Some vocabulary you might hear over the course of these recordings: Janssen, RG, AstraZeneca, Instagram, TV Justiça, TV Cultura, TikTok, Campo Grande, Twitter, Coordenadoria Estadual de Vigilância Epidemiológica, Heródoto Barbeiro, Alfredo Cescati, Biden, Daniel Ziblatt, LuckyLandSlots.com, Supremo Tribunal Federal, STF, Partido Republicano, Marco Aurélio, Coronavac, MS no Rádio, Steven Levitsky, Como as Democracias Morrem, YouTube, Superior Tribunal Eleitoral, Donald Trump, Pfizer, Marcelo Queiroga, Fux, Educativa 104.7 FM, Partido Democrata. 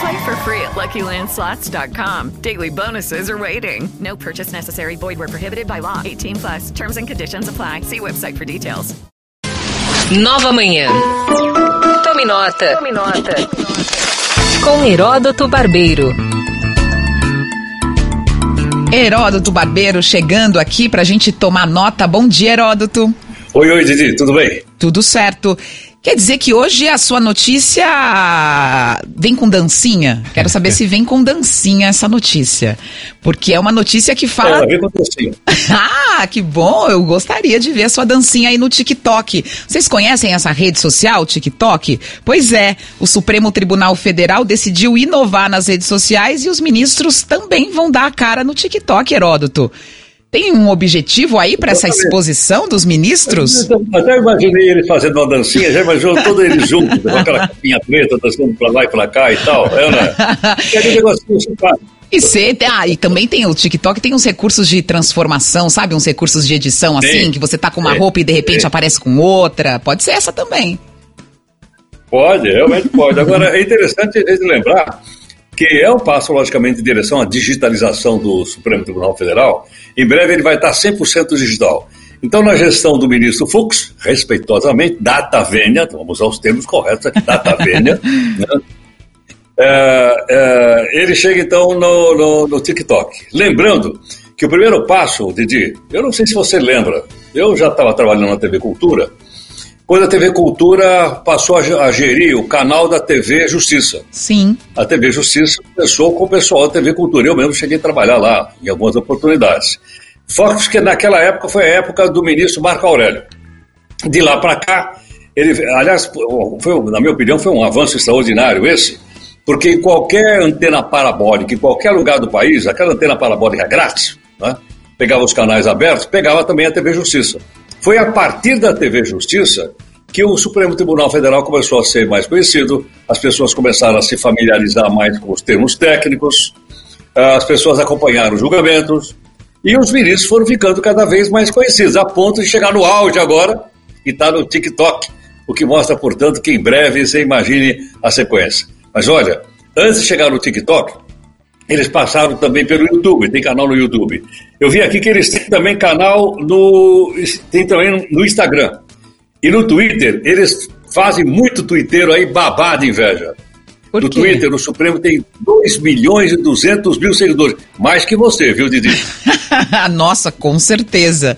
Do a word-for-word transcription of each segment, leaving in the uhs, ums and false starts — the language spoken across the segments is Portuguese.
Play for free at Lucky Land Slots dot com. Daily bonuses are waiting. No purchase necessary. Void where prohibited by law. eighteen plus. Terms and conditions apply. See website for details. Nova Manhã. Tome nota. Tome nota. Com Heródoto Barbeiro. Heródoto Barbeiro chegando aqui pra gente tomar nota. Bom dia, Heródoto. Oi, oi, Didi. Tudo bem? Tudo certo. Quer dizer que hoje a sua notícia vem com dancinha? Quero saber se vem com dancinha essa notícia. Porque é uma notícia que fala... Ela vem com dancinha. Ah, que bom! Eu gostaria de ver a sua dancinha aí no TikTok. Vocês conhecem essa rede social, TikTok? Pois é, o Supremo Tribunal Federal decidiu inovar nas redes sociais e os ministros também vão dar a cara no TikTok, Heródoto. Tem um objetivo aí para essa exposição dos ministros? Eu até imaginei eles fazendo uma dancinha, já imaginou todos eles juntos, com aquela capinha preta, dançando para lá e para cá e tal. É, né? É um negocinho simpático. E, cê, ah, e também tem o TikTok, tem uns recursos de transformação, sabe? Uns recursos de edição assim, sim, que você tá com uma sim, roupa e de repente sim. aparece com outra. Pode ser essa também. Pode, realmente pode. Agora, é interessante a gente lembrar que é um passo, logicamente, em direção à digitalização do Supremo Tribunal Federal. Em breve ele vai estar cem por cento digital. Então, na gestão do ministro Fux, respeitosamente, data vênia, vamos aos termos corretos aqui, data vênia, né? é, é, ele chega, então, no, no, no TikTok. Lembrando que o primeiro passo, Didi, eu não sei se você lembra, eu já estava trabalhando na T V Cultura, quando a T V Cultura passou a gerir o canal da T V Justiça. Sim. A T V Justiça começou com o pessoal da T V Cultura. Eu mesmo cheguei a trabalhar lá em algumas oportunidades. Foco que naquela época foi a época do ministro Marco Aurélio. De lá para cá, ele, aliás, foi, na minha opinião, foi um avanço extraordinário esse, porque em qualquer antena parabólica, em qualquer lugar do país, aquela antena parabólica grátis, né, pegava os canais abertos, pegava também a T V Justiça. Foi a partir da T V Justiça que o Supremo Tribunal Federal começou a ser mais conhecido, as pessoas começaram a se familiarizar mais com os termos técnicos, as pessoas acompanharam os julgamentos e os ministros foram ficando cada vez mais conhecidos, a ponto de chegar no auge agora e está no TikTok, o que mostra, portanto, que em breve você imagine a sequência. Mas olha, antes de chegar no TikTok, eles passaram também pelo YouTube, tem canal no YouTube. Eu vi aqui que eles têm também canal no, tem também no Instagram. E no Twitter, eles fazem muito twitteiro aí babado de inveja. Por quê? No Twitter, o Supremo tem dois milhões e duzentos mil seguidores. Mais que você, viu, Didi? Nossa, com certeza.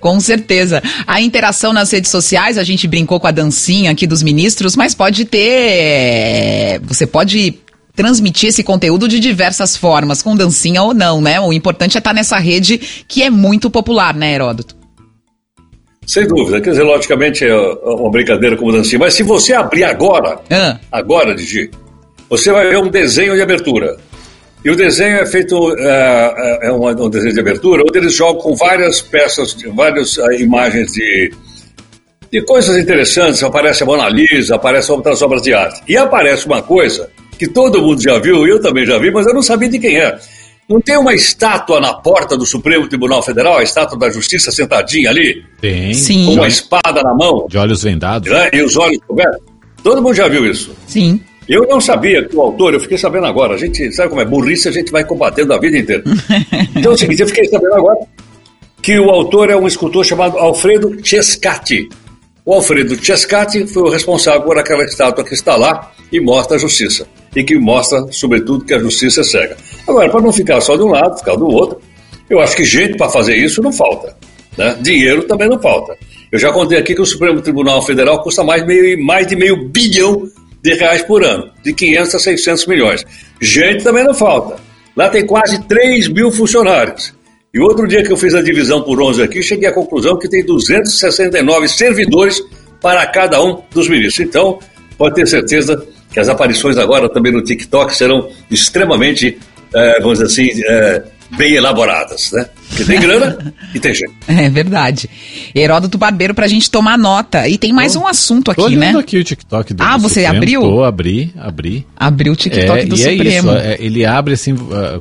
Com certeza. A interação nas redes sociais, a gente brincou com a dancinha aqui dos ministros, mas pode ter... Você pode... transmitir esse conteúdo de diversas formas, com dancinha ou não, né? O importante é estar nessa rede que é muito popular, né, Heródoto? Sem dúvida. Quer dizer, logicamente é uma brincadeira como dancinha, mas se você abrir agora, ah. agora, Didi, você vai ver um desenho de abertura. E o desenho é feito, é, é um desenho de abertura, onde eles jogam com várias peças, várias imagens de... de coisas interessantes. Aparece a Mona Lisa, aparece outras obras de arte. E aparece uma coisa que todo mundo já viu, eu também já vi, mas eu não sabia de quem é. Não tem uma estátua na porta do Supremo Tribunal Federal, a estátua da Justiça sentadinha ali? Tem. Sim. Com uma espada na mão. De olhos vendados. Né? E os olhos cobertos. Todo mundo já viu isso. Sim. Eu não sabia que o autor, eu fiquei sabendo agora, a gente sabe como é, burrice a gente vai combatendo a vida inteira. Então é o seguinte, eu fiquei sabendo agora que o autor é um escultor chamado Alfredo Cescati. O Alfredo Cescati foi o responsável por aquela estátua que está lá e mostra a justiça. E que mostra, sobretudo, que a justiça é cega. Agora, para não ficar só de um lado, ficar do outro, eu acho que jeito para fazer isso não falta. Né? Dinheiro também não falta. Eu já contei aqui que o Supremo Tribunal Federal custa mais, meio, mais de meio bilhão de reais por ano, de quinhentos a seiscentos milhões. Gente também não falta. Lá tem quase três mil funcionários. E outro dia que eu fiz a divisão por onze aqui, cheguei à conclusão que tem duzentos e sessenta e nove servidores para cada um dos ministros. Então, pode ter certeza que as aparições agora também no TikTok serão extremamente, eh, vamos dizer assim... Eh, bem elaboradas, né? Porque tem grana e tem gente. É verdade. Heródoto Barbeiro, pra gente tomar nota. E tem mais oh, um assunto aqui, né? Tô aqui o TikTok do Ah, você Supremo. abriu? Tô, abri, abri. Abriu o TikTok é, do e Supremo. É isso, ele abre assim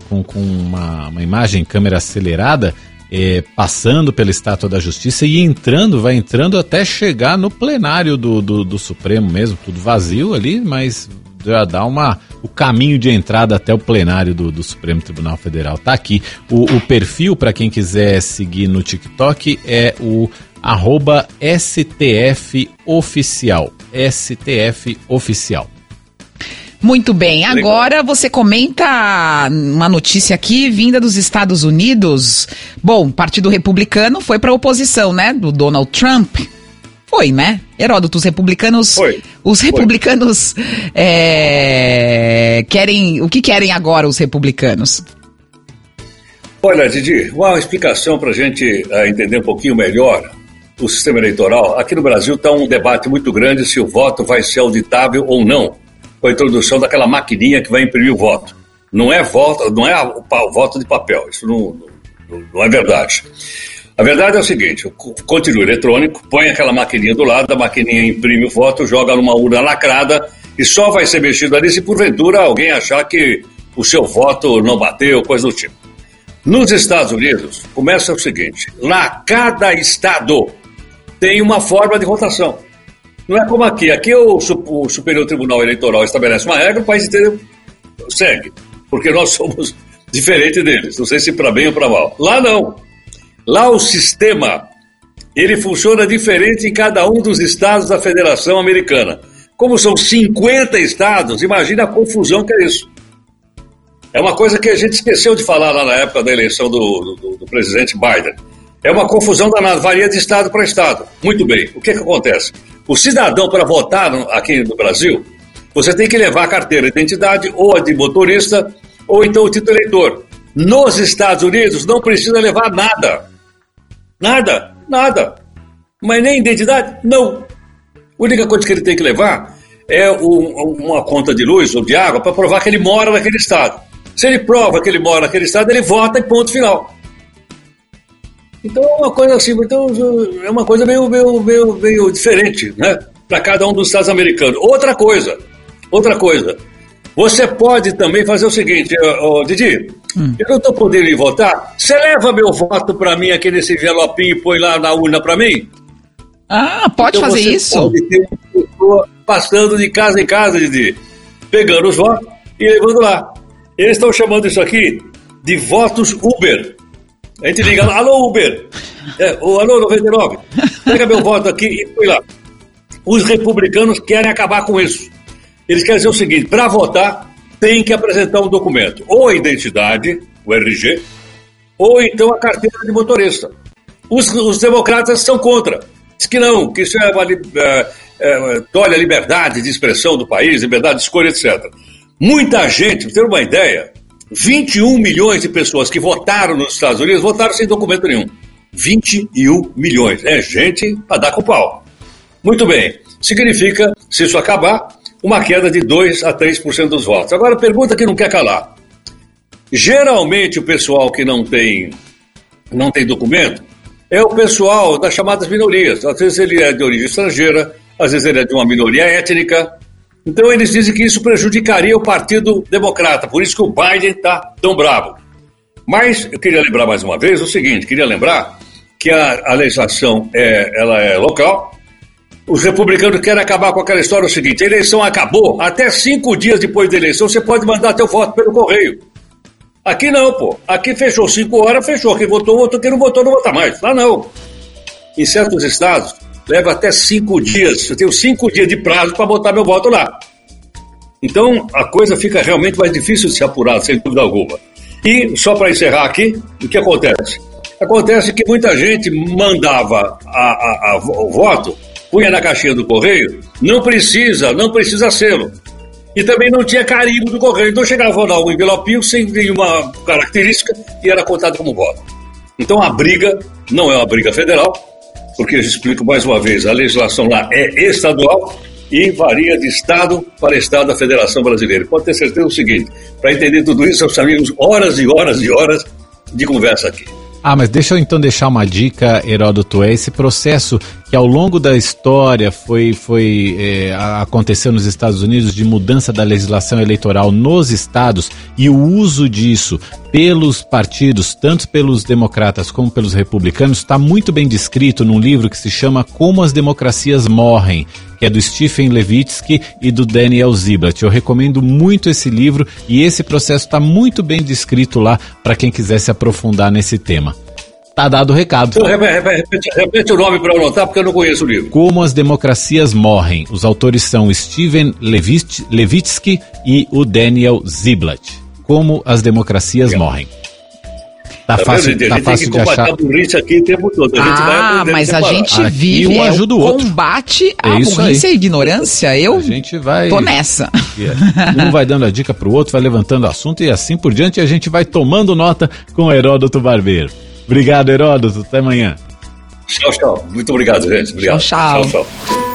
com, com uma, uma imagem, câmera acelerada, é, passando pela Estátua da Justiça e entrando, vai entrando até chegar no plenário do, do, do Supremo mesmo, tudo vazio ali, mas... já dá uma, o caminho de entrada até o plenário do, do Supremo Tribunal Federal. Tá aqui. O, o perfil, para quem quiser seguir no TikTok, é o arroba S T F Oficial. S T F Oficial. Muito bem. Agora você comenta uma notícia aqui vinda dos Estados Unidos. Bom, o Partido Republicano foi para a oposição, né, do Donald Trump. Foi, né? Heródoto, os republicanos... Foi. Os republicanos... É, querem, o que querem agora os republicanos? Olha, Didi, uma explicação para a gente é, entender um pouquinho melhor o sistema eleitoral. Aqui no Brasil está um debate muito grande se o voto vai ser auditável ou não, com a introdução daquela maquininha que vai imprimir o voto. Não é voto, não é voto de papel, isso não, não, não é verdade. A verdade é o seguinte, continua eletrônico, põe aquela maquininha do lado, a maquininha imprime o voto, joga numa urna lacrada e só vai ser mexido ali se porventura alguém achar que o seu voto não bateu, coisa do tipo. Nos Estados Unidos, começa o seguinte, lá cada estado tem uma forma de votação. Não é como aqui, aqui o Superior Tribunal Eleitoral estabelece uma regra, o país inteiro segue, porque nós somos diferente deles, não sei se para bem ou para mal. Lá não. Lá o sistema, ele funciona diferente em cada um dos estados da Federação Americana. Como são cinquenta estados, imagina a confusão que é isso. É uma coisa que a gente esqueceu de falar lá na época da eleição do, do, do presidente Biden. É uma confusão danada, varia de estado para estado. Muito bem, o que que acontece? O cidadão, para votar aqui no Brasil, você tem que levar a carteira de identidade, ou a de motorista, ou então o título eleitor. Nos Estados Unidos, não precisa levar nada. Nada, nada. Mas nem identidade, não. A única coisa que ele tem que levar é um, uma conta de luz ou de água para provar que ele mora naquele estado. Se ele prova que ele mora naquele estado, ele vota e ponto final. Então é uma coisa assim, então é uma coisa meio, meio, meio, meio diferente, né? Para cada um dos estados americanos. Outra coisa, outra coisa. Você pode também fazer o seguinte, oh, Didi, hum. eu não estou podendo ir votar, você leva meu voto para mim aqui nesse envelopinho e põe lá na urna para mim? Ah, pode então fazer você isso? Pode ter uma pessoa passando de casa em casa, Didi, pegando os votos e levando lá. Eles estão chamando isso aqui de votos Uber. A gente liga lá, alô Uber, é, ou alô noventa e nove, pega meu voto aqui e põe lá. Os republicanos querem acabar com isso. Eles querem dizer o seguinte, para votar tem que apresentar um documento, ou a identidade, o R G, ou então a carteira de motorista. Os, os democratas são contra. Diz que não, que isso é uma, é, é, tolhe a liberdade de expressão do país, liberdade de escolha, etcétera. Muita gente, para ter uma ideia, vinte e um milhões de pessoas que votaram nos Estados Unidos votaram sem documento nenhum. vinte e um milhões. É gente para dar com pau. Muito bem. Significa, se isso acabar... uma queda de dois a três por cento dos votos. Agora, pergunta que não quer calar. Geralmente, o pessoal que não tem, não tem documento é o pessoal das chamadas minorias. Às vezes ele é de origem estrangeira, às vezes ele é de uma minoria étnica. Então, eles dizem que isso prejudicaria o Partido Democrata. Por isso que o Biden está tão bravo. Mas, eu queria lembrar mais uma vez o seguinte, queria lembrar que a, a legislação é, ela é local. Os republicanos querem acabar com aquela história, o seguinte, a eleição acabou, até cinco dias depois da eleição você pode mandar teu voto pelo correio. Aqui não, pô. Aqui fechou cinco horas, fechou. Quem votou, votou. Quem não votou, não vota mais. Lá não. Em certos estados, leva até cinco dias. Eu tenho cinco dias de prazo para botar meu voto lá. Então, a coisa fica realmente mais difícil de se apurar, sem dúvida alguma. E, só para encerrar aqui, o que acontece? Acontece que muita gente mandava a, a, a, o voto, punha na caixinha do correio, não precisa, não precisa selo. E também não tinha carimbo do correio. Então chegava lá um envelopinho sem nenhuma característica e era contado como voto. Então a briga não é uma briga federal, porque eu explico mais uma vez, a legislação lá é estadual e varia de estado para estado da Federação Brasileira. Pode ter certeza do seguinte, para entender tudo isso, nós sabíamos horas e horas e horas de conversa aqui. Ah, mas deixa eu então deixar uma dica, Heródoto, é esse processo que ao longo da história foi, foi é, aconteceu nos Estados Unidos de mudança da legislação eleitoral nos estados e o uso disso pelos partidos, tanto pelos democratas como pelos republicanos, está muito bem descrito num livro que se chama Como as Democracias Morrem, que é do Steven Levitsky e do Daniel Ziblatt. Eu recomendo muito esse livro e esse processo está muito bem descrito lá para quem quiser se aprofundar nesse tema. Tá dado o recado. Repete, repete o nome para eu anotar, porque eu não conheço o livro. Como as Democracias Morrem. Os autores são Steven Levitsky e o Daniel Ziblatt. Como as Democracias Legal. Morrem. Tá, tá fácil, tá fácil de achar. A gente tem que combater a burrice aqui o tempo todo. A gente ah, vai mas separar. A gente vive um ajuda o outro. Combate à é burrice e ignorância. Eu a gente vai... tô nessa. Um vai dando a dica pro outro, vai levantando o assunto e assim por diante. E a gente vai tomando nota com o Heródoto Barbeiro. Obrigado, Heródoto. Até amanhã. Tchau, tchau. Muito obrigado, gente. Obrigado. Tchau, tchau. tchau, tchau.